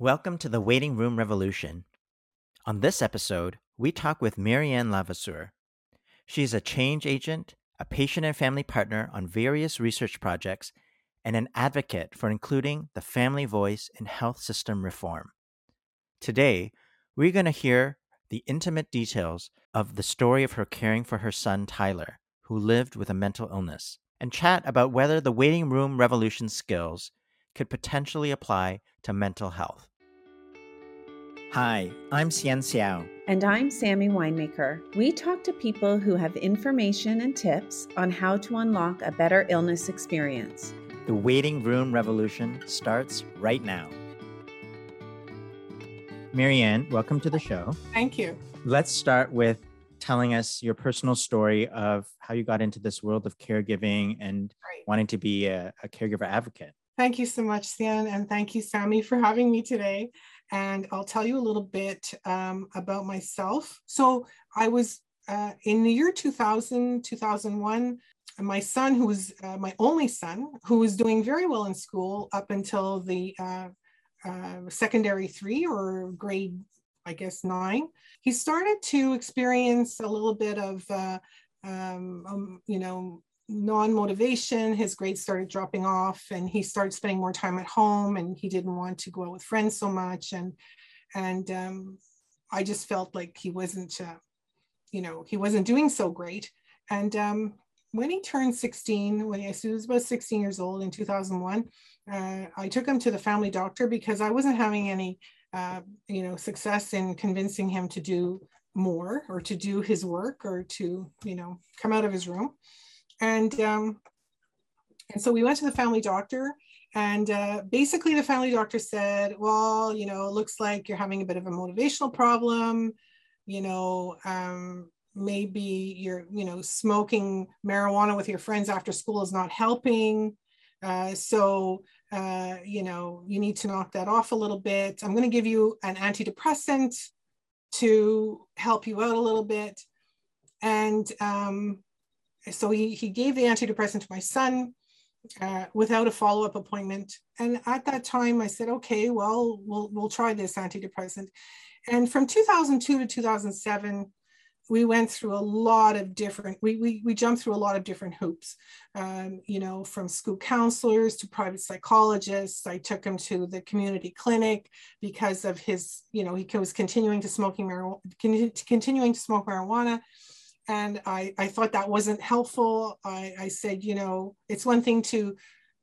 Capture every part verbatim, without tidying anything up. Welcome to The Waiting Room Revolution. On this episode, we talk with Mary Anne Levasseur. She is a change agent, a patient and family partner on various research projects, and an advocate for including the family voice in health system reform. Today, we're going to hear the intimate details of the story of her caring for her son, Tyler, who lived with a mental illness, and chat about whether the Waiting Room Revolution skills could potentially apply to mental health. Hi, I'm Xian Xiao. And I'm Sammy Winemaker. We talk to people who have information and tips on how to unlock a better illness experience. The Waiting Room Revolution starts right now. Mary Anne, welcome to the show. Thank you. Let's start with telling us your personal story of how you got into this world of caregiving and right. wanting to be a, a caregiver advocate. Thank you so much, Xian, and thank you, Sammy, for having me today. And I'll tell you a little bit um, about myself. So I was uh, in the year two thousand, two thousand one, my son, who was uh, my only son, who was doing very well in school up until the uh, uh, secondary three or grade, I guess, nine, he started to experience a little bit of, uh, um, um, you know, non-motivation. His grades started dropping off and he started spending more time at home, and he didn't want to go out with friends so much. And, and um, I just felt like he wasn't, uh, you know, he wasn't doing so great. And um, when he turned sixteen, when he, he was about sixteen years old in two thousand one, uh, I took him to the family doctor because I wasn't having any, uh, you know, success in convincing him to do more or to do his work or to, you know, come out of his room. And um, and so we went to the family doctor, and uh, basically the family doctor said, well, you know, it looks like you're having a bit of a motivational problem, you know, um, maybe you're, you know, smoking marijuana with your friends after school is not helping. Uh, so, uh, you know, you need to knock that off a little bit. I'm going to give you an antidepressant to help you out a little bit. And um So he, he gave the antidepressant to my son uh, without a follow-up appointment. And at that time I said, okay, well, we'll we'll try this antidepressant. And from two thousand two to two thousand seven, we went through a lot of different, we we, we jumped through a lot of different hoops, um, you know, from school counselors to private psychologists. I took him to the community clinic because of his, you know, he was continuing to smoking marijuana, continuing to smoke marijuana. And I, I thought that wasn't helpful. I, I said, you know, it's one thing to,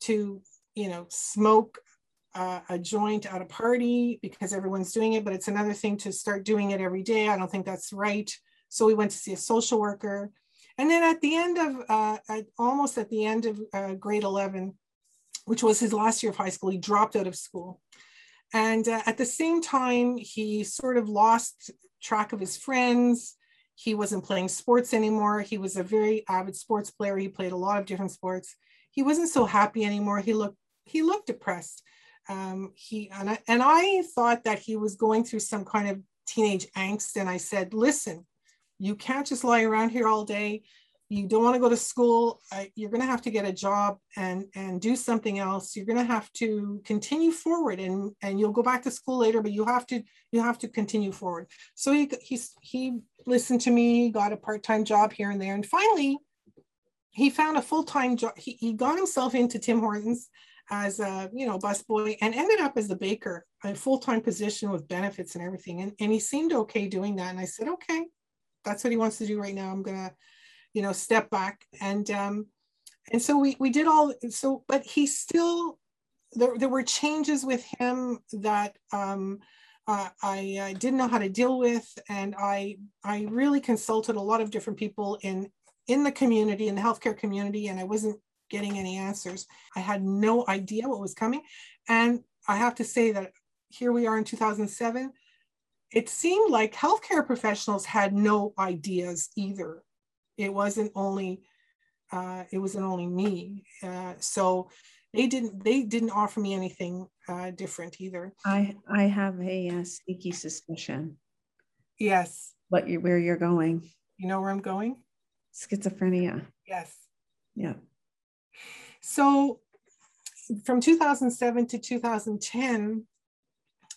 to you know, smoke uh, a joint at a party because everyone's doing it, but it's another thing to start doing it every day. I don't think that's right. So we went to see a social worker. And then at the end of, uh, at, almost at the end of uh, grade eleven, which was his last year of high school, he dropped out of school. And uh, at the same time, he sort of lost track of his friends. He wasn't playing sports anymore. He was a very avid sports player. He played a lot of different sports. He wasn't so happy anymore. He looked he looked depressed. Um, he and I, and I thought that he was going through some kind of teenage angst. And I said, listen, you can't just lie around here all day. You don't want to go to school. I, you're going to have to get a job and, and do something else. You're going to have to continue forward, and, and you'll go back to school later, but you have to you have to continue forward. So he he he listened to me, got a part-time job here and there, and finally he found a full-time job. He, he got himself into Tim Hortons as a you know busboy and ended up as the baker, a full-time position with benefits and everything. And and he seemed okay doing that. And I said, okay, that's what he wants to do right now. I'm gonna. you know, step back. And, um, and so we, we did all, so, but he still, there, there were changes with him that, um, uh, I, I didn't know how to deal with. And I, I really consulted a lot of different people in, in the community, in the healthcare community, and I wasn't getting any answers. I had no idea what was coming. And I have to say that here we are in two thousand seven, it seemed like healthcare professionals had no ideas either. It wasn't only, uh, it wasn't only me. Uh, so they didn't, they didn't offer me anything uh, different either. I, I have a, a sneaky suspicion. Yes. But you, where you're going. You know where I'm going? Schizophrenia. Yes. Yeah. So from two thousand seven to two thousand ten,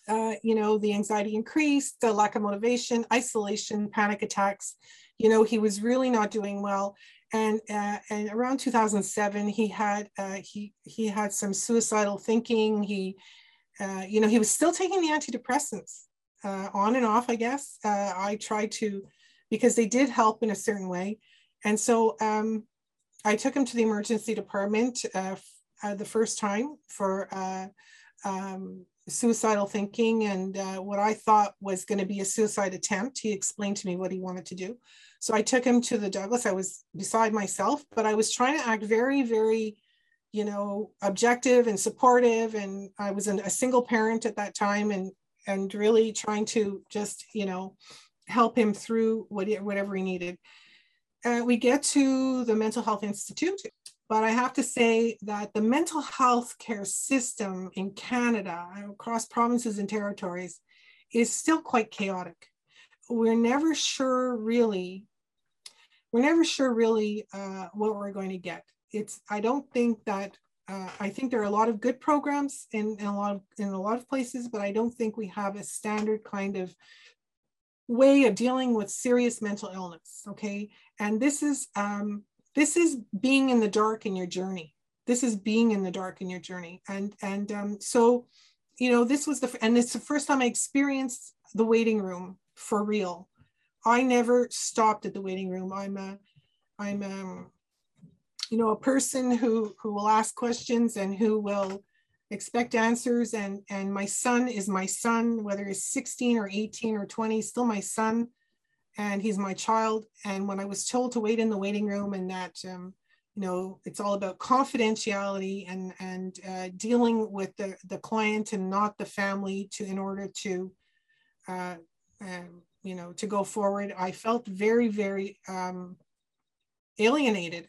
uh, you know, the anxiety increased, the lack of motivation, isolation, panic attacks. You know, he was really not doing well. And, uh, and around two thousand seven, he had, uh, he, he had some suicidal thinking. He, uh, you know, he was still taking the antidepressants uh, on and off, I guess. Uh, I tried to, because they did help in a certain way. And so um, I took him to the emergency department uh, uh, the first time for uh, um, suicidal thinking and uh, what I thought was going to be a suicide attempt. He explained to me what he wanted to do. So I took him to the Douglas. I was beside myself, but I was trying to act very, very, you know, objective and supportive. And I was an, a single parent at that time and, and really trying to just, you know, help him through what, whatever he needed. Uh, we get to the Mental Health Institute, but I have to say that the mental health care system in Canada, across provinces and territories, is still quite chaotic. We're never sure really We're never sure really uh, what we're going to get. It's, I don't think that, uh, I think there are a lot of good programs in, in, a lot of, in a lot of places, but I don't think we have a standard kind of way of dealing with serious mental illness, okay? And this is, um, this is being in the dark in your journey. This is being in the dark in your journey. And, and um, so, you know, this was the, and it's the first time I experienced the waiting room for real. I never stopped at the waiting room. I'm a, I'm a, you know, a person who, who will ask questions and who will expect answers. And, and my son is my son, whether he's sixteen or eighteen or twenty, still my son, and he's my child. And when I was told to wait in the waiting room and that, um, you know, it's all about confidentiality and, and uh, dealing with the, the client and not the family to, in order to, uh, um, you know, to go forward, I felt very, very um, alienated.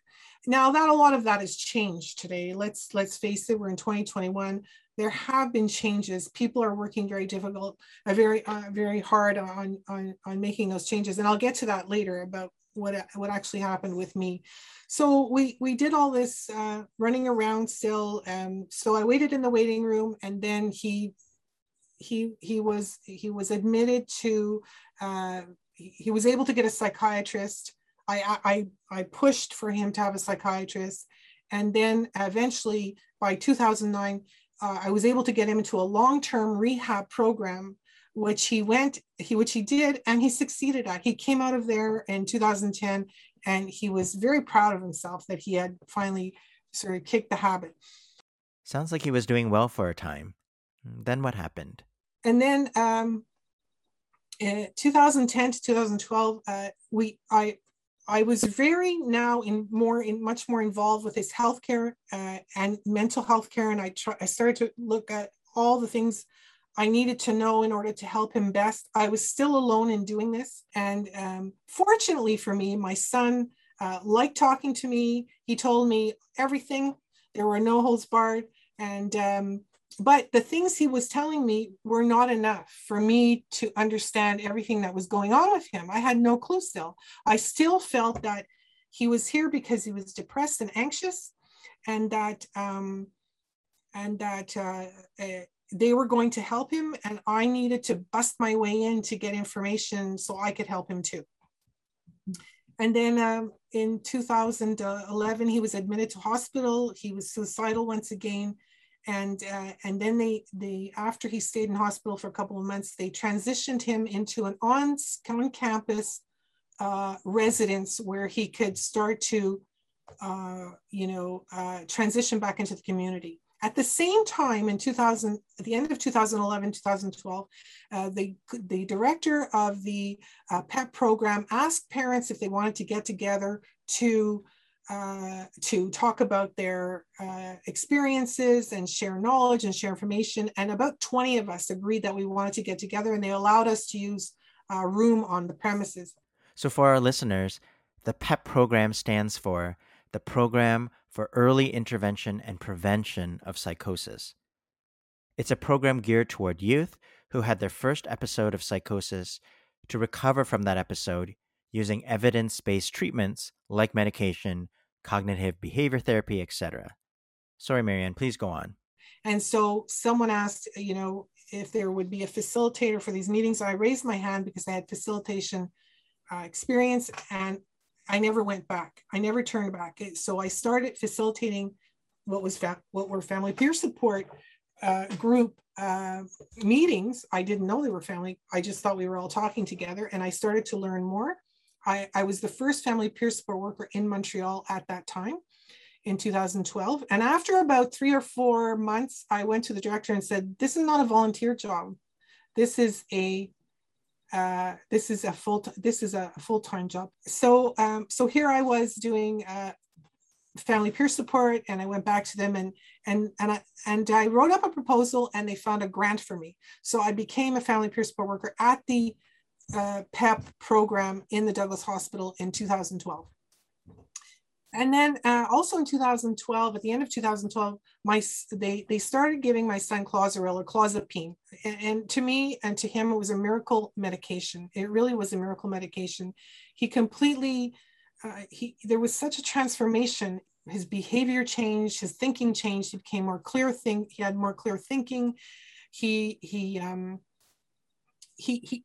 Now that a lot of that has changed today, let's let's face it, we're in twenty twenty-one. There have been changes. People are working very difficult, uh, very uh, very hard on, on on making those changes, and I'll get to that later about what what actually happened with me. So we we did all this uh, running around still. Um, so I waited in the waiting room, and then he. He he was he was admitted to. Uh, he was able to get a psychiatrist. I I I pushed for him to have a psychiatrist, and then eventually by two thousand nine, uh, I was able to get him into a long-term rehab program, which he went he which he did, and he succeeded at. He came out of there in two thousand ten, and he was very proud of himself that he had finally sort of kicked the habit. Sounds like he was doing well for a time. Then what happened? And then um, in two thousand ten to two thousand twelve, uh, we I I was very now in more in much more involved with his healthcare uh, and mental health care, and I try, I started to look at all the things I needed to know in order to help him best. I was still alone in doing this, and um, fortunately for me, my son uh, liked talking to me. He told me everything. There were no holds barred, and. Um, But the things he was telling me were not enough for me to understand everything that was going on with him. I had no clue still. I still felt that he was here because he was depressed and anxious, and that um, and that uh, uh, they were going to help him, and I needed to bust my way in to get information so I could help him too. And then um, in two thousand eleven, he was admitted to hospital. He was suicidal once again. And uh, and then they, they, after he stayed in hospital for a couple of months, they transitioned him into an on, on-campus uh, residence where he could start to, uh, you know, uh, transition back into the community. At the same time, in two thousand, at the end of two thousand eleven, two thousand twelve, uh, they, the director of the uh, P E P program asked parents if they wanted to get together to Uh, to talk about their uh, experiences and share knowledge and share information. And about twenty of us agreed that we wanted to get together, and they allowed us to use a room on the premises. So for our listeners, the P E P program stands for the Program for Early Intervention and Prevention of Psychosis. It's a program geared toward youth who had their first episode of psychosis to recover from that episode using evidence-based treatments like medication, cognitive behavior therapy, et cetera. Sorry, Mary Anne, please go on. And so someone asked, you know, if there would be a facilitator for these meetings. I raised my hand because I had facilitation uh, experience, and I never went back. I never turned back. So I started facilitating what was what were family peer support uh, group uh, meetings. I didn't know they were family. I just thought we were all talking together, and I started to learn more. I, I was the first family peer support worker in Montreal at that time in two thousand twelve. And after about three or four months, I went to the director and said, this is not a volunteer job. This is a, uh, this is a full, this is a full-time job. So, um, so here I was doing uh, family peer support, and I went back to them, and, and, and, I, and I wrote up a proposal, and they found a grant for me. So I became a family peer support worker at the Uh, P E P program in the Douglas hospital in two thousand twelve. And then uh, also in two thousand twelve, at the end of two thousand twelve, my they they started giving my son Clozaril, or clozapine, and, and to me and to him it was a miracle medication. It really was a miracle medication. He completely uh, he there was such a transformation. His behavior changed, his thinking changed, he became more clear think he had more clear thinking. He he um he he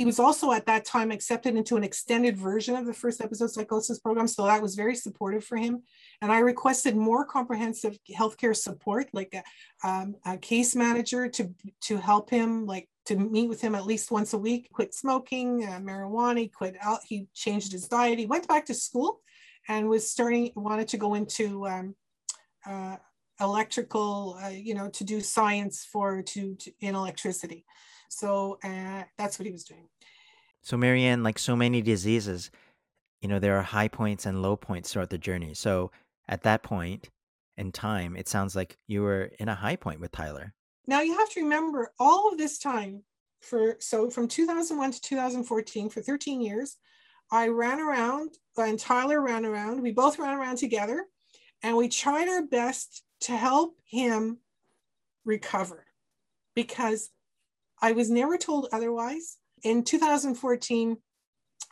He was also at that time accepted into an extended version of the first episode psychosis program. So that was very supportive for him. And I requested more comprehensive healthcare support, like a, um, a case manager to, to help him, like to meet with him at least once a week, quit smoking, uh, marijuana, he quit out, he changed his diet, he went back to school and was starting, wanted to go into um, uh, electrical, uh, you know, to do science for, to, to in electricity. So uh, that's what he was doing. So Mary Anne, like so many diseases, you know, there are high points and low points throughout the journey. So at that point in time, it sounds like you were in a high point with Tyler. Now you have to remember all of this time for, so from two thousand one to two thousand fourteen, for thirteen years, I ran around and Tyler ran around. We both ran around together and we tried our best to help him recover, because I was never told otherwise. In two thousand fourteen,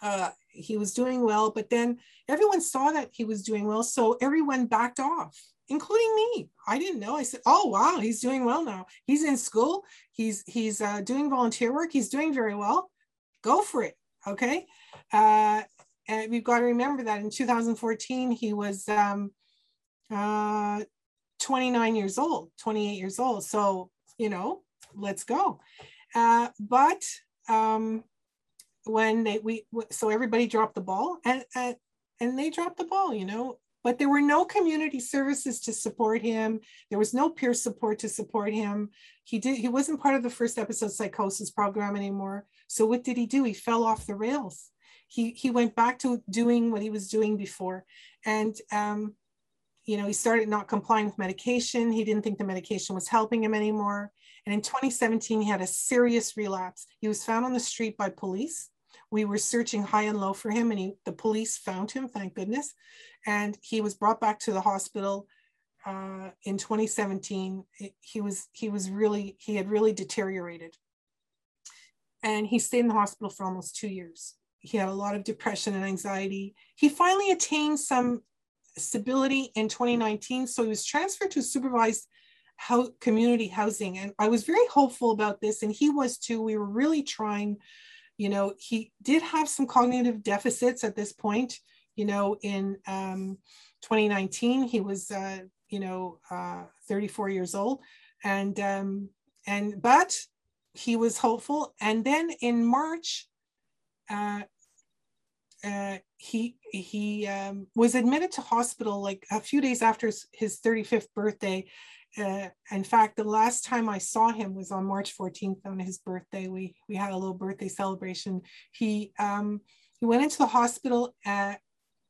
uh, he was doing well, but then everyone saw that he was doing well. So everyone backed off, including me. I didn't know. I said, oh, wow, he's doing well now. He's in school. He's he's uh, doing volunteer work. He's doing very well. Go for it. Okay. Uh, and we've got to remember that in two thousand fourteen, he was um, uh, twenty-nine years old, twenty-eight years old. So, you know, let's go. Uh, but um, when they, we, so everybody dropped the ball, and, and, and they dropped the ball, you know, but there were no community services to support him. There was no peer support to support him. He did, he wasn't part of the first episode psychosis program anymore. So what did he do? He fell off the rails. He, he went back to doing what he was doing before. And, um, you know, he started not complying with medication. He didn't think the medication was helping him anymore. And in twenty seventeen, he had a serious relapse. He was found on the street by police. We were searching high and low for him, and he, the police found him, thank goodness. And he was brought back to the hospital uh, in twenty seventeen. It, he was he was really, he had really deteriorated. And he stayed in the hospital for almost two years. He had a lot of depression and anxiety. He finally attained some stability in twenty nineteen. So he was transferred to supervised how community housing. And I was very hopeful about this, and he was too. We were really trying, you know, he did have some cognitive deficits at this point, you know, in um, twenty nineteen, he was, uh, you know, uh, thirty-four years old. And, um, and, but he was hopeful. And then in March, uh, uh, he he um, was admitted to hospital like a few days after his thirty-fifth birthday. Uh, in fact, the last time I saw him was on March fourteenth, on his birthday. We we had a little birthday celebration. He um, he went into the hospital at,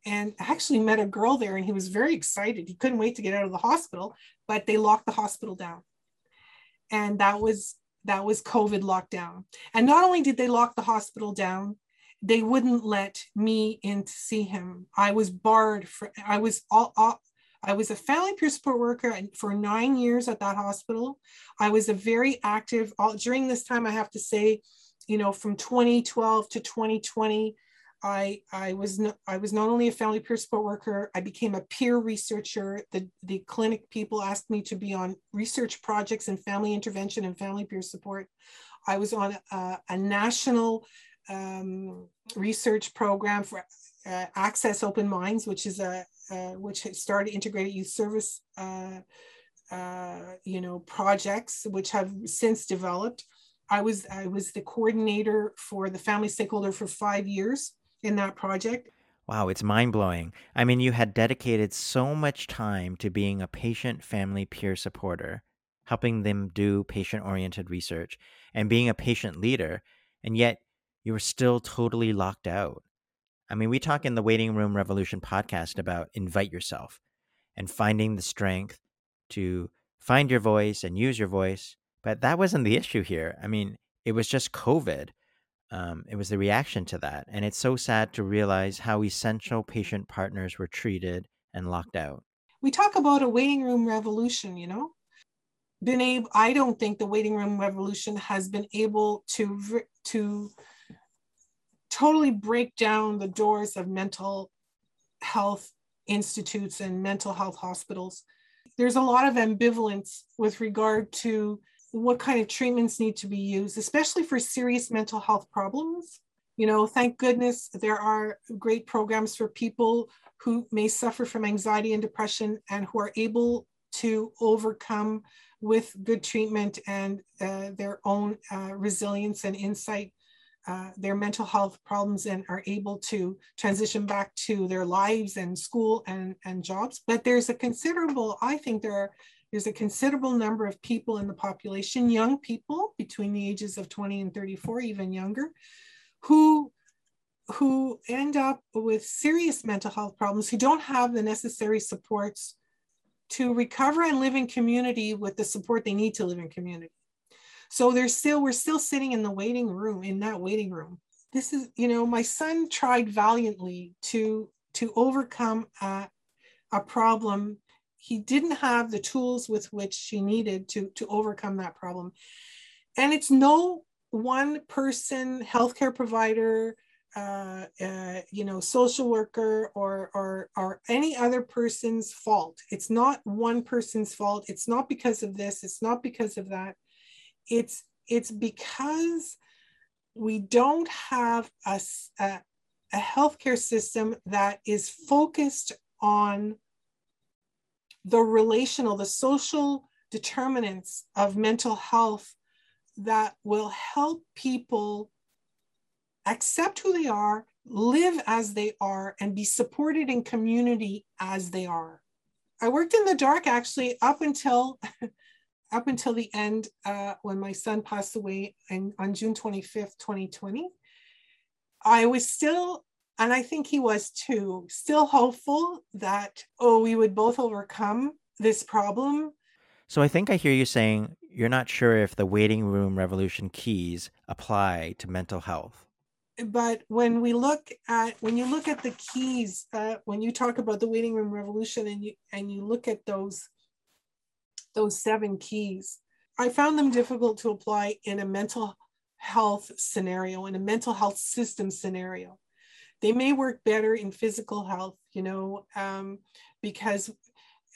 and actually met a girl there, and he was very excited. He couldn't wait to get out of the hospital, but they locked the hospital down, and that was that was COVID lockdown. And not only did they lock the hospital down, they wouldn't let me in to see him. I was barred for, I was all, all I was a family peer support worker for nine years at that hospital. I was a very active, all, during this time, I have to say, you know, from twenty twelve to twenty twenty, I, I, was no, I was not only a family peer support worker, I became a peer researcher. The, the clinic people asked me to be on research projects in family intervention and family peer support. I was on a, a national um, research program for uh, Access Open Minds, which is a, uh, which started integrated youth service, uh, uh, you know, projects, which have since developed. I was, I was the coordinator for the family stakeholder for five years in that project. Wow, it's mind-blowing. I mean, you had dedicated so much time to being a patient family peer supporter, helping them do patient-oriented research, and being a patient leader, and yet you were still totally locked out. I mean, we talk in the Waiting Room Revolution podcast about invite yourself and finding the strength to find your voice and use your voice. But that wasn't the issue here. I mean, it was just COVID. Um, it was the reaction to that. And it's so sad to realize how essential patient partners were treated and locked out. We talk about a waiting room revolution, you know? Been able, I don't think the waiting room revolution has been able to, to totally break down the doors of mental health institutes and mental health hospitals. There's a lot of ambivalence with regard to what kind of treatments need to be used, especially for serious mental health problems. You know, thank goodness there are great programs for people who may suffer from anxiety and depression and who are able to overcome with good treatment and uh, their own uh, resilience and insight, uh, their mental health problems, and are able to transition back to their lives and school and, and jobs. But there's a considerable, I think there are There's a considerable number of people in the population, young people between the ages of twenty and thirty-four, even younger, who, who end up with serious mental health problems, who don't have the necessary supports to recover and live in community with the support they need to live in community. So they're still, we're still sitting in the waiting room, in that waiting room. This is, you know, my son tried valiantly to, to overcome a, a problem. He didn't have the tools with which she needed to, to overcome that problem. And it's no one person, healthcare provider, uh, uh, you know, social worker, or, or, or any other person's fault. It's not one person's fault. It's not because of this. It's not because of that. It's, it's because we don't have a, a, a healthcare system that is focused on the relational, the social determinants of mental health that will help people accept who they are, live as they are, and be supported in community as they are. I worked in the dark actually up until up until the end uh, when my son passed away in, on June twenty-fifth, twenty twenty. I was still And I think he was too, still hopeful that, oh, we would both overcome this problem. So I think I hear you saying you're not sure if the waiting room revolution keys apply to mental health. But when we look at, when you look at the keys, uh, when you talk about the waiting room revolution and you, and you look at those, those seven keys, I found them difficult to apply in a mental health scenario, in a mental health system scenario. They may work better in physical health, you know, um, because,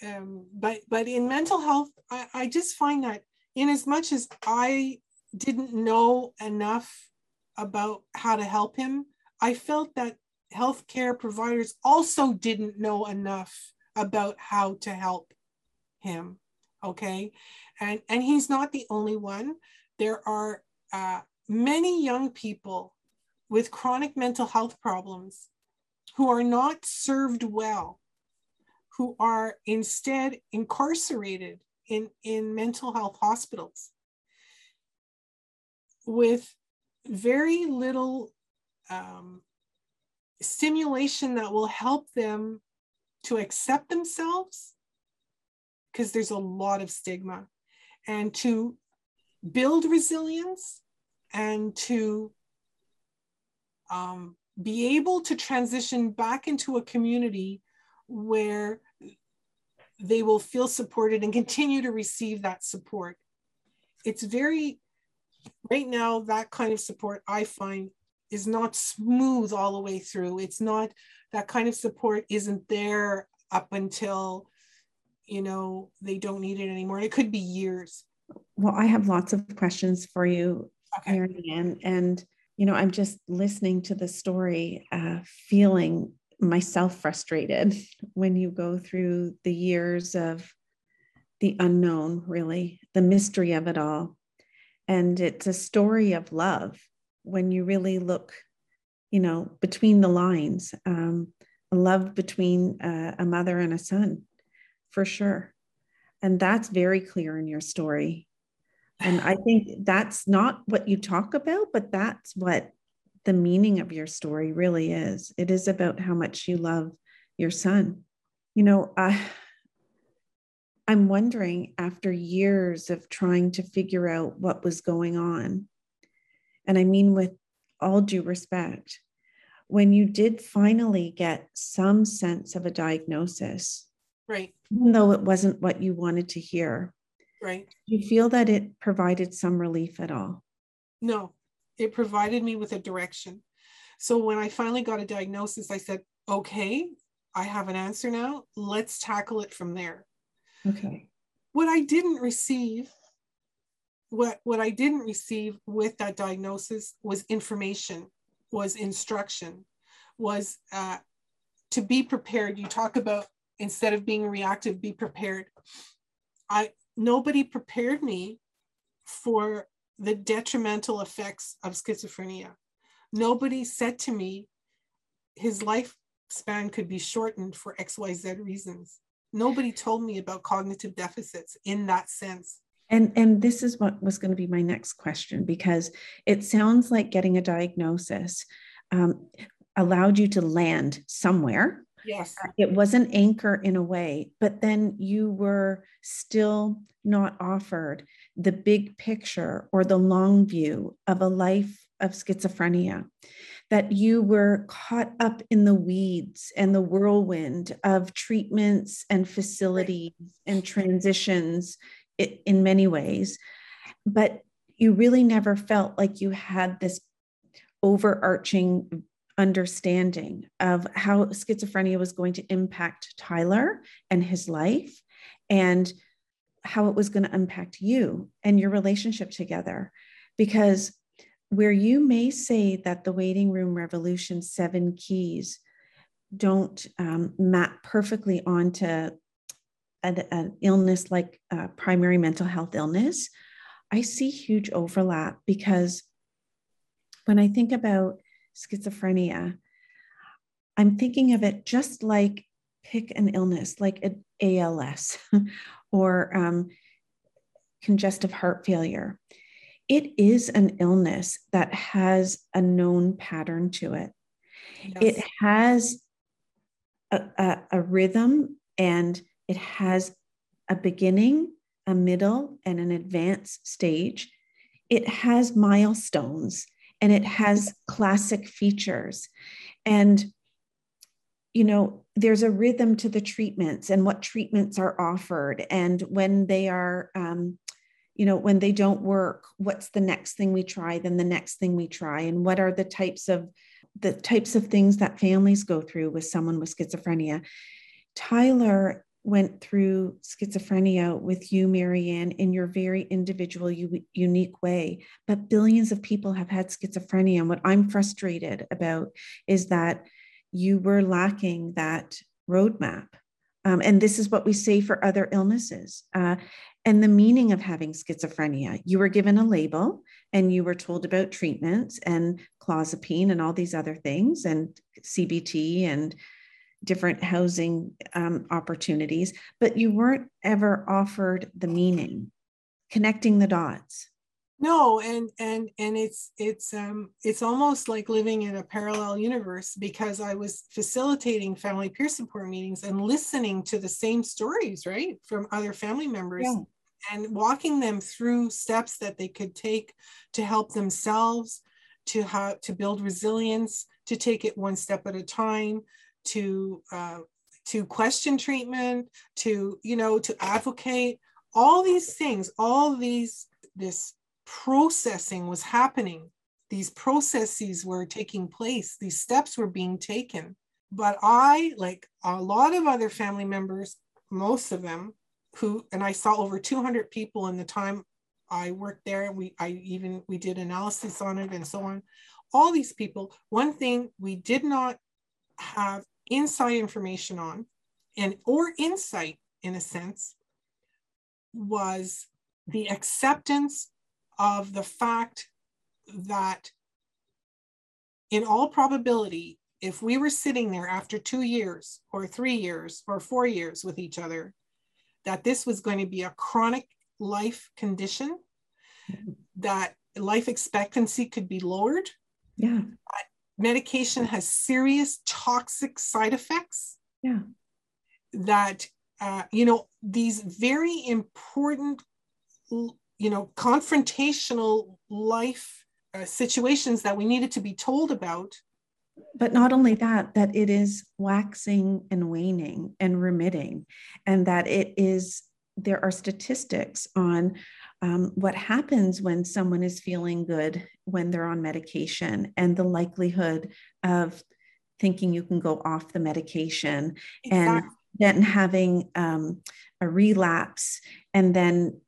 um, but but in mental health, I, I just find that in as much as I didn't know enough about how to help him, I felt that healthcare providers also didn't know enough about how to help him, okay? And, and he's not the only one. There are uh, many young people with chronic mental health problems, who are not served well, who are instead incarcerated in, in mental health hospitals with very little um, stimulation that will help them to accept themselves, because there's a lot of stigma, and to build resilience, and to Um, be able to transition back into a community where they will feel supported and continue to receive that support. It's very, right now, that kind of support I find is not smooth all the way through. It's not, that kind of support isn't there up until, you know, they don't need it anymore. It could be years. Well, I have lots of questions for you, okay, Mary Anne. And, you know, I'm just listening to the story, uh, feeling myself frustrated when you go through the years of the unknown, really, the mystery of it all. And it's a story of love when you really look, you know, between the lines, um, a love between uh, a mother and a son, for sure. And that's very clear in your story. And I think that's not what you talk about, but that's what the meaning of your story really is. It is about how much you love your son. You know, uh, I'm wondering, after years of trying to figure out what was going on, and I mean with all due respect, when you did finally get some sense of a diagnosis, right, even though it wasn't what you wanted to hear, right, do you feel that it provided some relief at all? No, it provided me with a direction. So when I finally got a diagnosis, I said, okay, I have an answer now. Let's tackle it from there. Okay. What I didn't receive, what, what I didn't receive with that diagnosis was information, was instruction, was uh, to be prepared. You talk about, instead of being reactive, be prepared. I, nobody prepared me for the detrimental effects of schizophrenia. Nobody said to me, his lifespan could be shortened for X Y Z reasons. Nobody told me about cognitive deficits in that sense. And, and this is what was going to be my next question, because it sounds like getting a diagnosis um, allowed you to land somewhere. Yes. It was an anchor in a way, but then you were still not offered the big picture or the long view of a life of schizophrenia, that you were caught up in the weeds and the whirlwind of treatments and facilities and transitions in many ways, but you really never felt like you had this overarching understanding of how schizophrenia was going to impact Tyler and his life, and how it was going to impact you and your relationship together. Because where you may say that the Waiting Room Revolution seven keys don't um, map perfectly onto an, an illness like uh, primary mental health illness, I see huge overlap, because when I think about schizophrenia, I'm thinking of it just like, pick an illness like an A L S or um, congestive heart failure. It is an illness that has a known pattern to it. Yes. It has a, a, a rhythm, and it has a beginning, a middle, and an advanced stage. It has milestones, and it has classic features. And, you know, there's a rhythm to the treatments and what treatments are offered, and when they are, um, you know, when they don't work, what's the next thing we try, then the next thing we try, and what are the types of the types of things that families go through with someone with schizophrenia. Tyler went through schizophrenia with you, Mary Anne, in your very individual, u- unique way. But billions of people have had schizophrenia. And what I'm frustrated about is that you were lacking that roadmap. Um, and this is what we say for other illnesses. Uh, and the meaning of having schizophrenia, you were given a label and you were told about treatments and clozapine and all these other things, and C B T and different housing um, opportunities, but you weren't ever offered the meaning, connecting the dots. No, and and and it's it's um it's almost like living in a parallel universe, because I was facilitating family peer support meetings and listening to the same stories, right, from other family members, yeah, and walking them through steps that they could take to help themselves, to how to build resilience, to take it one step at a time, to uh, to question treatment, to, you know, to advocate, all these things, all these, this processing was happening. these processes were taking place, these steps were being taken. But I, like a lot of other family members, most of them, who, and I saw over two hundred people in the time I worked there, and we, I even, we did analysis on it and so on. All these people, one thing we did not have inside information on, and or insight in a sense, was the acceptance of the fact that in all probability, if we were sitting there after two years or three years or four years with each other, that this was going to be a chronic life condition, that life expectancy could be lowered. Yeah. Medication has serious toxic side effects. Yeah. That, uh, you know, these very important, you know, confrontational life uh, situations that we needed to be told about. But not only that, that it is waxing and waning and remitting, and that it is, there are statistics on um, what happens when someone is feeling good when they're on medication, and the likelihood of thinking you can go off the medication. Exactly. And then having um, a relapse, and then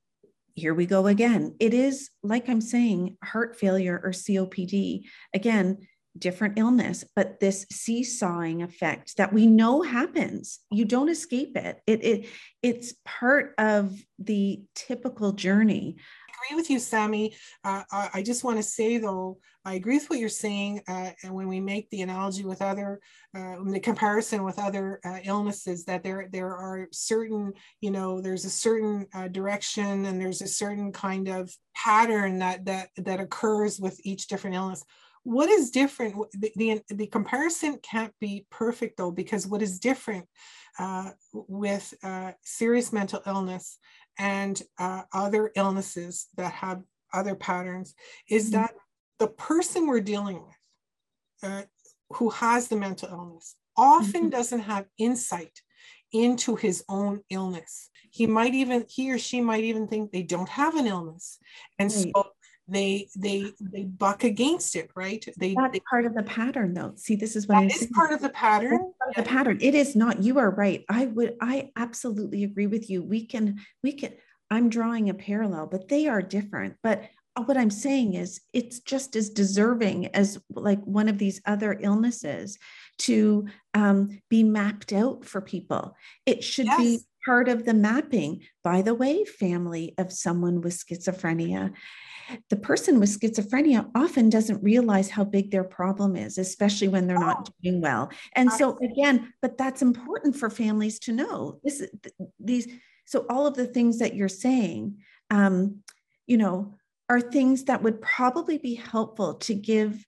here we go again. It is, like I'm saying, heart failure or C O P D. Again, different illness, but this seesawing effect that we know happens. You don't escape it. It, it it's part of the typical journey. I agree with you, Sammy. Uh, I, I just want to say, though, I agree with what you're saying. Uh, and when we make the analogy with other, uh, the comparison with other uh, illnesses, that there, there are certain, you know, there's a certain uh, direction, and there's a certain kind of pattern that, that, that occurs with each different illness. What is different, the, the, the comparison can't be perfect, though, because what is different uh, with uh, serious mental illness and uh, other illnesses that have other patterns is mm-hmm. that the person we're dealing with uh, who has the mental illness often mm-hmm. doesn't have insight into his own illness. He might even, he or she might even think they don't have an illness. And right. so They they they buck against it, right? They, That's they, part of the pattern, though. See, this is what that I'm is saying. part of the pattern. Of the pattern. It is not. You are right. I would. I absolutely agree with you. We can. We can. I'm drawing a parallel, but they are different. But what I'm saying is, it's just as deserving as like one of these other illnesses to um, be mapped out for people. It should yes. be part of the mapping. By the way, family of someone with schizophrenia. The person with schizophrenia often doesn't realize how big their problem is, especially when they're not doing well. And so again, but that's important for families to know. This, these, so all of the things that you're saying, um, you know, are things that would probably be helpful to give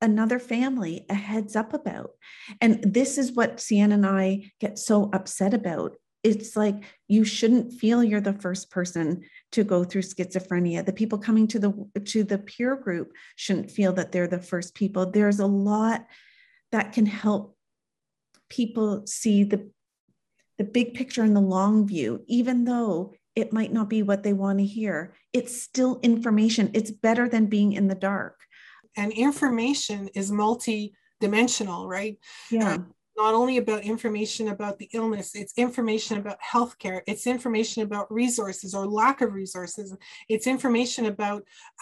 another family a heads up about. And this is what Xian and I get so upset about. It's like, you shouldn't feel you're the first person to go through schizophrenia. The people coming to the to the peer group shouldn't feel that they're the first people. There's a lot that can help people see the, the big picture and the long view, even though it might not be what they want to hear. It's still information. It's better than being in the dark. And information is multi-dimensional, right? Yeah. Um, Not only about information about the illness, it's information about healthcare, it's information about resources or lack of resources, it's information about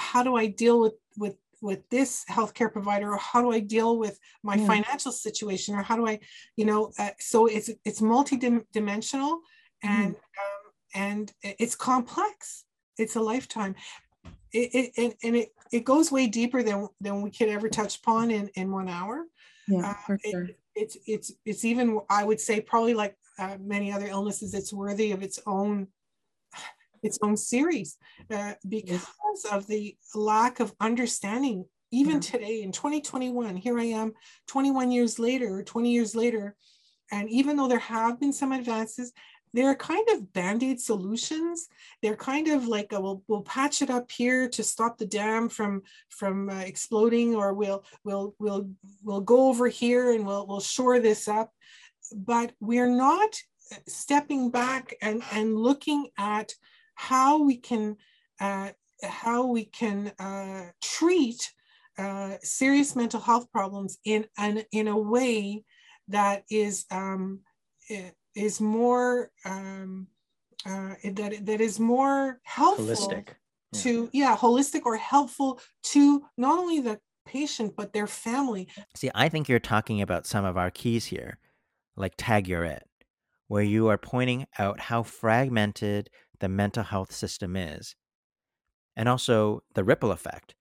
how do I deal with, with, with this healthcare provider, or how do I deal with my yeah. financial situation, or how do I, you know, uh, so it's it's multi-dimensional and, mm. um, and it's complex, it's a lifetime. It, it, and and it, it goes way deeper than, than we could ever touch upon in, in one hour. Yeah, uh, for sure. It, It's it's it's even, I would say, probably like uh, many other illnesses, it's worthy of its own its own series uh, because of the lack of understanding. Even mm-hmm. today in twenty twenty-one, here I am twenty-one years later, twenty years later, and even though there have been some advances, they're kind of band-aid solutions. They're kind of like, a, we'll, we'll patch it up here to stop the dam from from uh, exploding, or we'll we'll we'll we'll go over here and we'll we'll shore this up. But we're not stepping back and and looking at how we can uh, how we can uh, treat uh, serious mental health problems in an, in a way that is um, is more um, uh, that that is more helpful holistic. to yeah. yeah holistic or helpful to not only the patient but their family. See, I think you're talking about some of our keys here, like tag you're it, where you are pointing out how fragmented the mental health system is, and also the ripple effect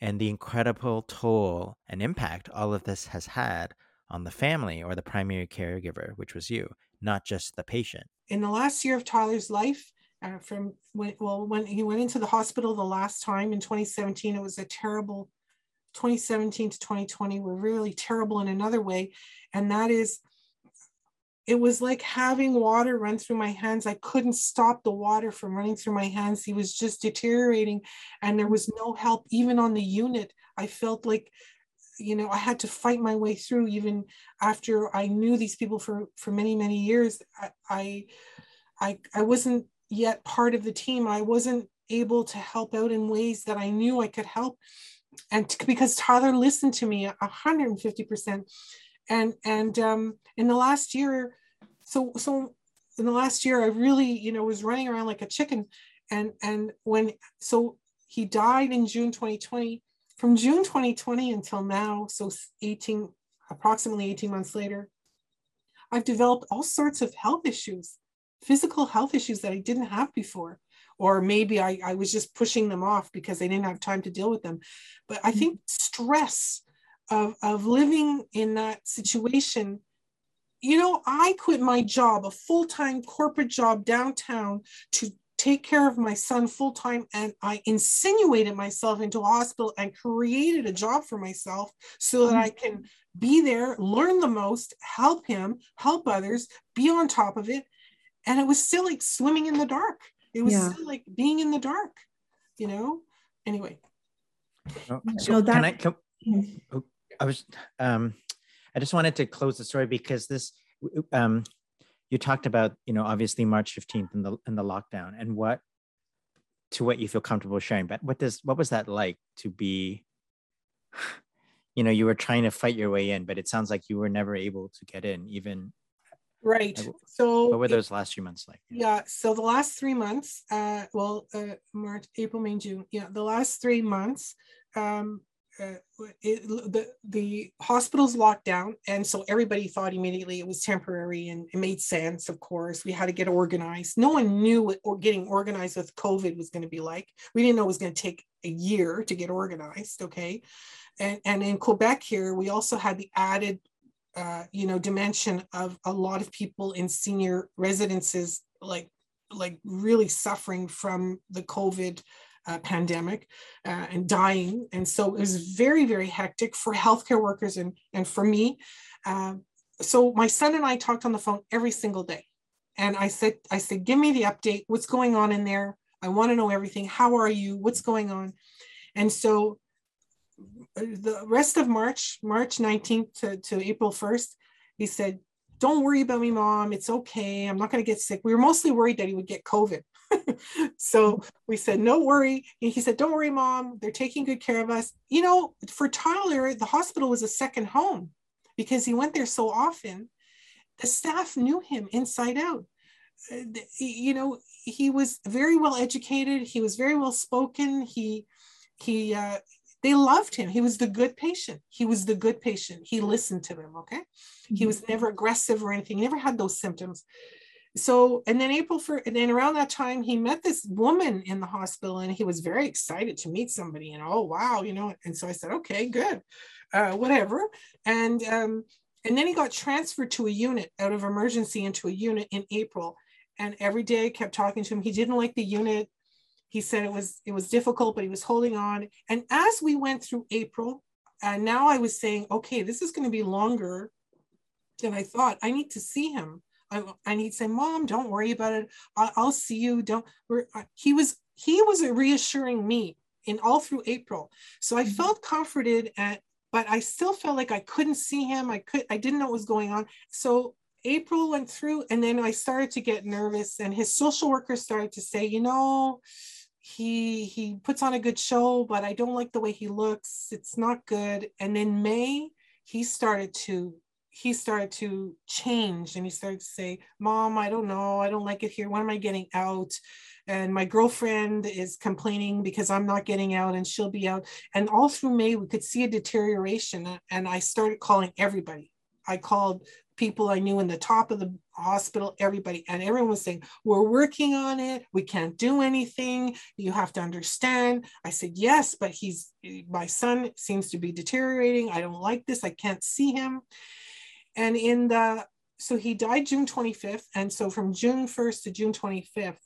and the incredible toll and impact all of this has had on the family or the primary caregiver, which was you, not just the patient. In the last year of Tyler's life, uh, from when, well, when he went into the hospital the last time in twenty seventeen, it was a terrible, twenty seventeen to twenty twenty were really terrible in another way. And that is, it was like having water run through my hands. I couldn't stop the water from running through my hands. He was just deteriorating and there was no help even on the unit. I felt like, you know, I had to fight my way through even after I knew these people for, for many, many years. I, I, I wasn't yet part of the team. I wasn't able to help out in ways that I knew I could help. And t- because Tyler listened to me one hundred fifty percent. And and um, in the last year, so so in the last year, I really, you know, was running around like a chicken. And and when, so he died in June twenty twenty. From June twenty twenty until now, so eighteen, approximately eighteen months later, I've developed all sorts of health issues, physical health issues that I didn't have before. Or maybe I, I was just pushing them off because I didn't have time to deal with them. But I think stress Of, of living in that situation, you know, I quit my job, a full-time corporate job downtown, to take care of my son full-time, and I insinuated myself into a hospital and created a job for myself so that I can be there, learn the most, help him, help others, be on top of it. And it was still like swimming in the dark. It was yeah. still like being in the dark, you know? Anyway. Oh, so no, that- can I, can- oh, I was, um, I just wanted to close the story because this, um, you talked about, you know, obviously March fifteenth and the and the lockdown and what, to what you feel comfortable sharing, but what does, what was that like to be, you know, you were trying to fight your way in, but it sounds like you were never able to get in even. Right. Like, so what were those it, last few months like? Yeah. So the last three months, uh, well, uh, March, April, May, June. Yeah. The last three months, um, Uh, it, the, the hospital's locked down. And so everybody thought immediately it was temporary, and it made sense. Of course, we had to get organized. No one knew what or getting organized with COVID was going to be like. We didn't know it was going to take a year to get organized. Okay. And, and in Quebec here, we also had the added, uh, you know, dimension of a lot of people in senior residences, like, like really suffering from the COVID Uh, pandemic uh, and dying. And so it was very, very hectic for healthcare workers and, and for me. Um, so my son and I talked on the phone every single day. And I said, I said, give me the update. What's going on in there? I want to know everything. How are you? What's going on? And so the rest of March, March nineteenth to, to April first, he said, don't worry about me, Mom. It's okay. I'm not going to get sick. We were mostly worried that he would get COVID. So we said, no worry. And he said, don't worry, Mom, they're taking good care of us. You know, for Tyler, the hospital was a second home because he went there so often. The staff knew him inside out. You know, he was very well educated. He was very well spoken. He, he, uh, they loved him. He was the good patient. He was the good patient. He listened to them. Okay. Mm-hmm. He was never aggressive or anything. He never had those symptoms. So, and then April, for, and then around that time, he met this woman in the hospital, and he was very excited to meet somebody, and oh, wow, you know, and so I said, okay, good, uh, whatever. And, um, and then he got transferred to a unit out of emergency into a unit in April. And every day I kept talking to him. He didn't like the unit. He said it was, it was difficult, but he was holding on. And as we went through April, uh, now I was saying, okay, this is going to be longer than I thought. I need to see him. I, and he'd say, Mom, don't worry about it. I, I'll see you. Don't. We're, uh, he was he was reassuring me in all through April. So I felt comforted, at, but I still felt like I couldn't see him. I could. I didn't know what was going on. So April went through, and then I started to get nervous. And his social worker started to say, you know, he he puts on a good show, but I don't like the way he looks. It's not good. And in May, he started to he started to change, and he started to say, Mom, I don't know. I don't like it here. When am I getting out? And my girlfriend is complaining because I'm not getting out and she'll be out. And all through May, we could see a deterioration. And I started calling everybody. I called people I knew in the top of the hospital, everybody. And everyone was saying, we're working on it. We can't do anything. You have to understand. I said, yes, but he's, my son seems to be deteriorating. I don't like this. I can't see him. And in the, so he died June twenty-fifth. And so from June first to June twenty-fifth,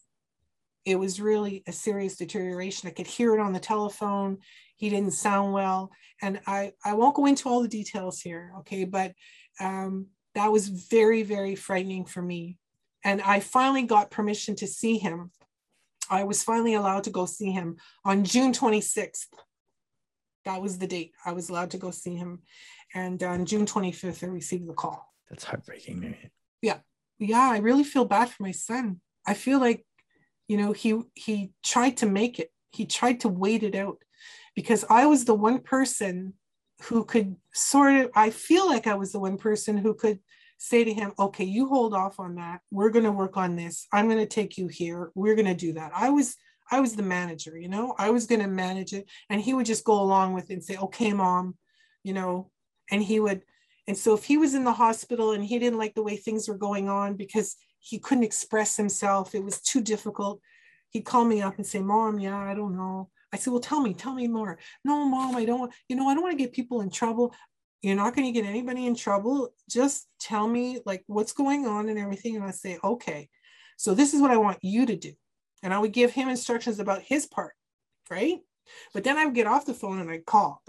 it was really a serious deterioration. I could hear it on the telephone. He didn't sound well. And I, I won't go into all the details here, okay? But um, that was very, very frightening for me. And I finally got permission to see him. I was finally allowed to go see him on June twenty-sixth. That was the date I was allowed to go see him. And on June twenty-fifth, I received the call. That's heartbreaking, Mary. Yeah. Yeah, I really feel bad for my son. I feel like, you know, he he tried to make it. He tried to wait it out because I was the one person who could sort of, I feel like I was the one person who could say to him, okay, you hold off on that. We're going to work on this. I'm going to take you here. We're going to do that. I was, I was the manager, you know, I was going to manage it. And he would just go along with it and say, okay, Mom, you know, and he would. And so if he was in the hospital and he didn't like the way things were going on because he couldn't express himself, it was too difficult, he'd call me up and say, Mom, yeah, I don't know. I said, well, tell me, tell me more. No, Mom, I don't want, you know, I don't want to get people in trouble. You're not going to get anybody in trouble. Just tell me like what's going on and everything. And I say, okay, so this is what I want you to do. And I would give him instructions about his part, right? But then I would get off the phone and I'd call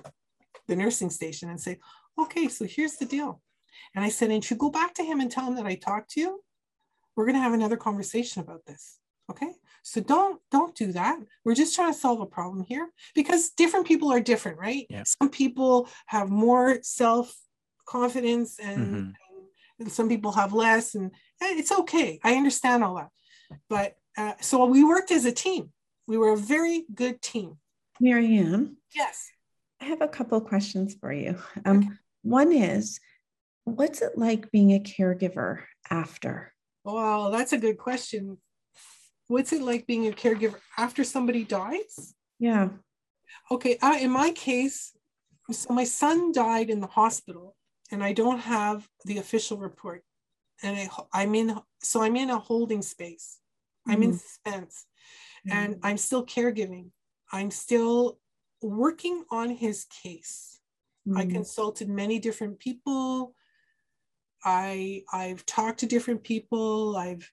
the nursing station and say, okay, so here's the deal. And I said, and you go back to him and tell him that I talked to you. We're going to have another conversation about this. Okay. So don't, don't do that. We're just trying to solve a problem here because different people are different, right? Yeah. Some people have more self-confidence and, mm-hmm. and some people have less, and it's okay. I understand all that. But uh, so we worked as a team. We were a very good team. Mary Anne. Yes. I have a couple of questions for you. Um, okay. One is, what's it like being a caregiver after? Well, that's a good question. What's it like being a caregiver after somebody dies? Yeah. Okay. I, in my case, so my son died in the hospital and I don't have the official report. And I, I'm in, so I'm in a holding space. I'm mm. in suspense mm. and I'm still caregiving. I'm still working on his case. Mm. I consulted many different people. I, I've talked to different people. I've,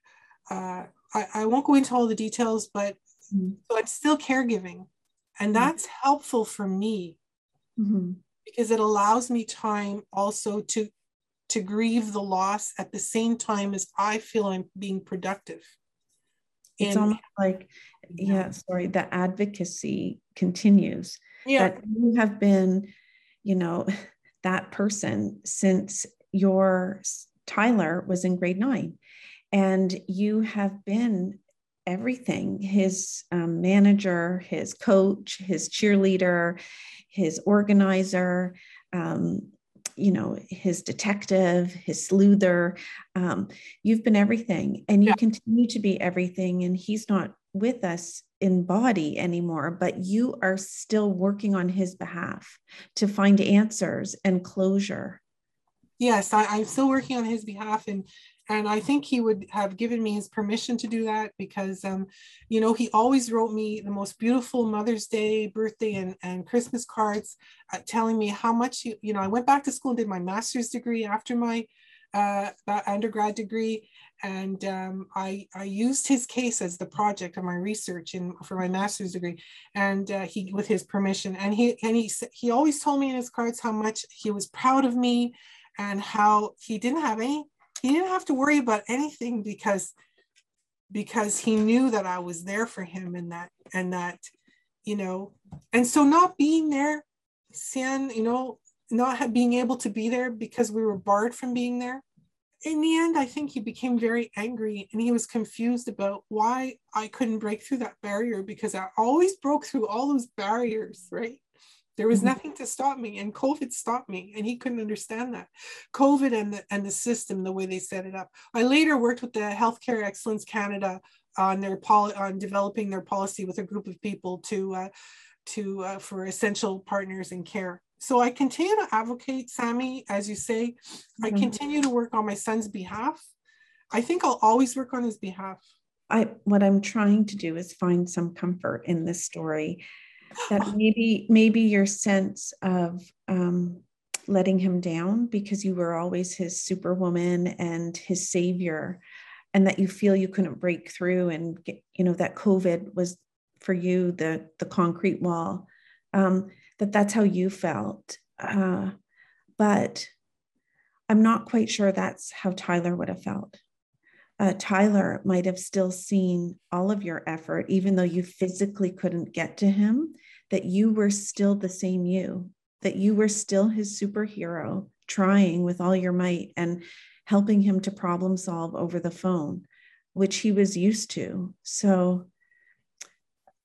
uh, I, I won't go into all the details, but mm-hmm. so I'm still caregiving. And that's mm-hmm. helpful for me mm-hmm. because it allows me time also to, to grieve the loss at the same time as I feel I'm being productive. It's and, almost like, yeah, yeah, sorry, the advocacy continues. Yeah. That you have been, you know, that person since your Tyler was in grade nine. And you have been everything, his um, manager, his coach, his cheerleader, his organizer, um, you know, his detective, his sleuther. Um, you've been everything and you yeah. continue to be everything. And he's not with us in body anymore, but you are still working on his behalf to find answers and closure. Yes, I, I'm still working on his behalf. And And I think he would have given me his permission to do that because, um, you know, he always wrote me the most beautiful Mother's Day, birthday, and, and Christmas cards uh, telling me how much, you, you know, I went back to school and did my master's degree after my uh, undergrad degree. And um, I, I used his case as the project of my research in, for my master's degree and uh, he, with his permission. And he, and he, he always told me in his cards how much he was proud of me and how he didn't have any. He didn't have to worry about anything because, because he knew that I was there for him and that, and that, you know, and so not being there, Xian, you know, not being able to be there because we were barred from being there in the end, I think he became very angry and he was confused about why I couldn't break through that barrier, because I always broke through all those barriers, right? There was nothing to stop me, and COVID stopped me, and he couldn't understand that. COVID and the, and the system, the way they set it up. I later worked with the Healthcare Excellence Canada on their poli- on developing their policy with a group of people to uh, to uh, for essential partners in care. So I continue to advocate, Sammy, as you say. I continue to work on my son's behalf. I think I'll always work on his behalf. I what I'm trying to do is find some comfort in this story. That maybe maybe your sense of um, letting him down because you were always his superwoman and his savior, and that you feel you couldn't break through, and get, you know, that COVID was for you the the concrete wall, um, that that's how you felt. Uh, but I'm not quite sure that's how Tyler would have felt. Uh, Tyler might have still seen all of your effort, even though you physically couldn't get to him, that you were still the same you, that you were still his superhero, trying with all your might and helping him to problem solve over the phone, which he was used to. So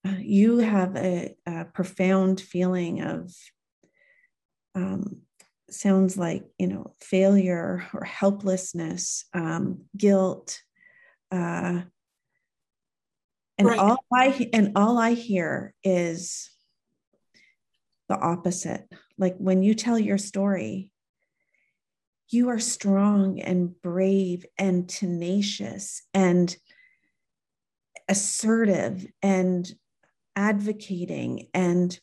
uh, you have a, a profound feeling of, um, sounds like, you know, failure or helplessness, um, guilt, uh, and right. all I and all I hear is the opposite. Like when you tell your story, you are strong and brave and tenacious and assertive and advocating, and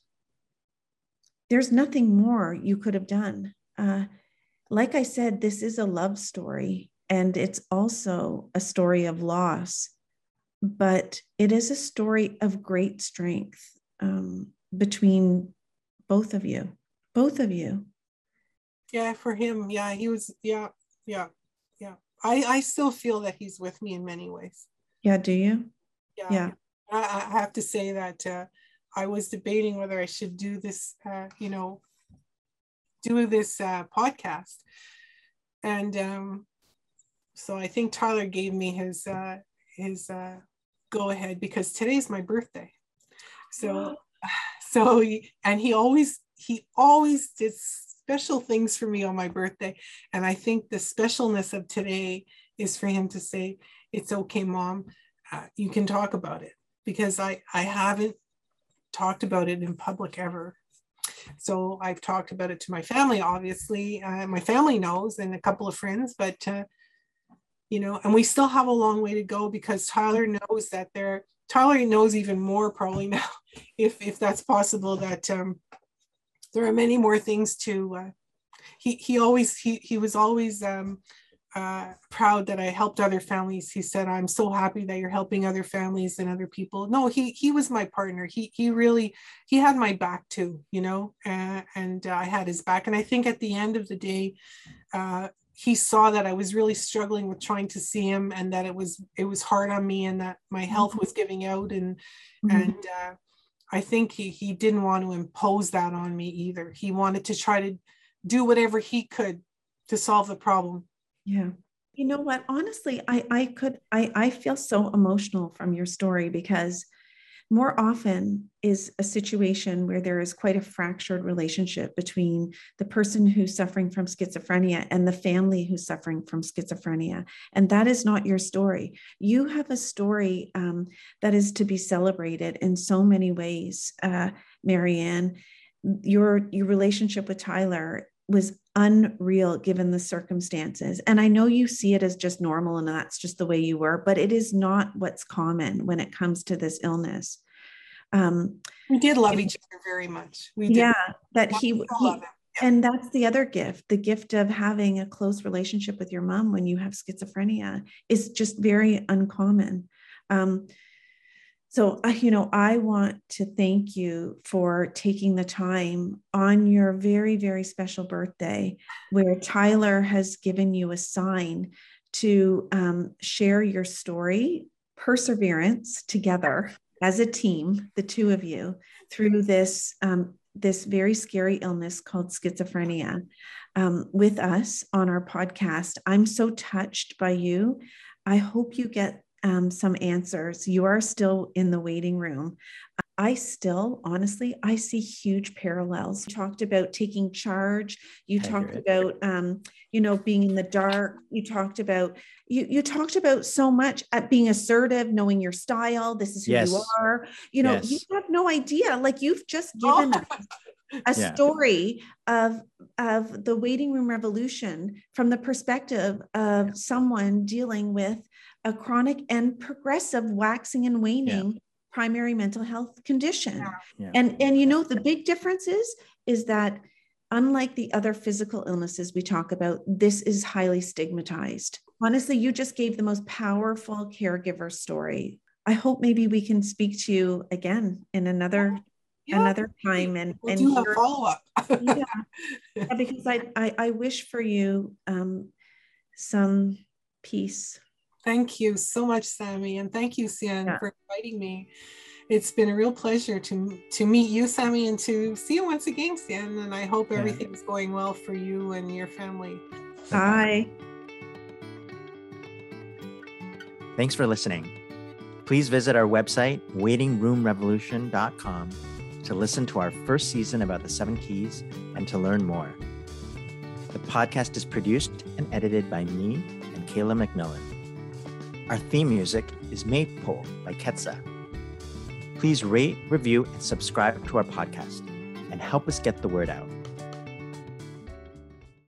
there's nothing more you could have done. Uh, like I said, this is a love story, and it's also a story of loss, but it is a story of great strength um, between both of you, both of you. Yeah, for him. Yeah, he was. Yeah, yeah, yeah. I, I still feel that he's with me in many ways. Yeah, do you? Yeah. yeah. I, I have to say that uh, I was debating whether I should do this, uh, you know, do this uh, podcast. And um, so I think Tyler gave me his uh, his uh, go ahead, because today's my birthday. So, so, and he always, he always did special things for me on my birthday. And I think the specialness of today is for him to say, it's okay, Mom, uh, you can talk about it, because I, I haven't talked about it in public ever. So I've talked about it to my family, obviously. Uh, my family knows, and a couple of friends, but uh, you know, and we still have a long way to go, because Tyler knows that there, Tyler knows even more probably now, if if that's possible, that um, there are many more things to, uh, he, he always, he, he was always um, uh, proud that I helped other families. He said, I'm so happy that you're helping other families and other people. No, he, he was my partner. He, he really, he had my back too, you know, uh, and uh, I had his back. And I think at the end of the day, uh, he saw that I was really struggling with trying to see him, and that it was, it was hard on me, and that my health was giving out. And, mm-hmm. and, uh, I think he, he didn't want to impose that on me either. He wanted to try to do whatever he could to solve the problem. Yeah. You know what? Honestly, I, I could, I, I feel so emotional from your story, because more often is a situation where there is quite a fractured relationship between the person who's suffering from schizophrenia and the family who's suffering from schizophrenia. And that is not your story. You have a story um, that is to be celebrated in so many ways. Uh, Mary Anne, your, your relationship with Tyler was unreal given the circumstances. And I know you see it as just normal and that's just the way you were, but it is not what's common when it comes to this illness. Um, we did love and, each other very much. We did. Yeah, that he, he yeah. And that's the other gift, the gift of having a close relationship with your mom when you have schizophrenia is just very uncommon. Um, So, you know, I want to thank you for taking the time on your very, very special birthday, where Tyler has given you a sign to um, share your story, perseverance together as a team, the two of you, through this um, this very scary illness called schizophrenia um, with us on our podcast. I'm so touched by you. I hope you get um, some answers. You are still in the waiting room. I still, honestly, I see huge parallels. You talked about taking charge. You talked about, um, you know, being in the dark. You talked about, you you talked about so much at being assertive, knowing your style. This is who yes. you are. You know, yes. you have no idea. Like you've just given oh. a yeah. story of, of the waiting room revolution from the perspective of yeah. someone dealing with a chronic and progressive waxing and waning yeah. primary mental health condition. Yeah. Yeah. And, and, you know, the big difference is, is that unlike the other physical illnesses we talk about, this is highly stigmatized. Honestly, you just gave the most powerful caregiver story. I hope maybe we can speak to you again in another, yeah. another time. And, we'll and do hear, a follow-up. yeah. yeah, because I, I, I wish for you um, some peace. Thank you so much, Sammy. And thank you, Xian, yeah. for inviting me. It's been a real pleasure to, to meet you, Sammy, and to see you once again, Xian. And I hope yeah. everything's going well for you and your family. Bye. Thanks for listening. Please visit our website, waiting room revolution dot com, to listen to our first season about the seven keys and to learn more. The podcast is produced and edited by me and Kayla McMillan. Our theme music is Maypole by Ketsa. Please rate, review, and subscribe to our podcast and help us get the word out.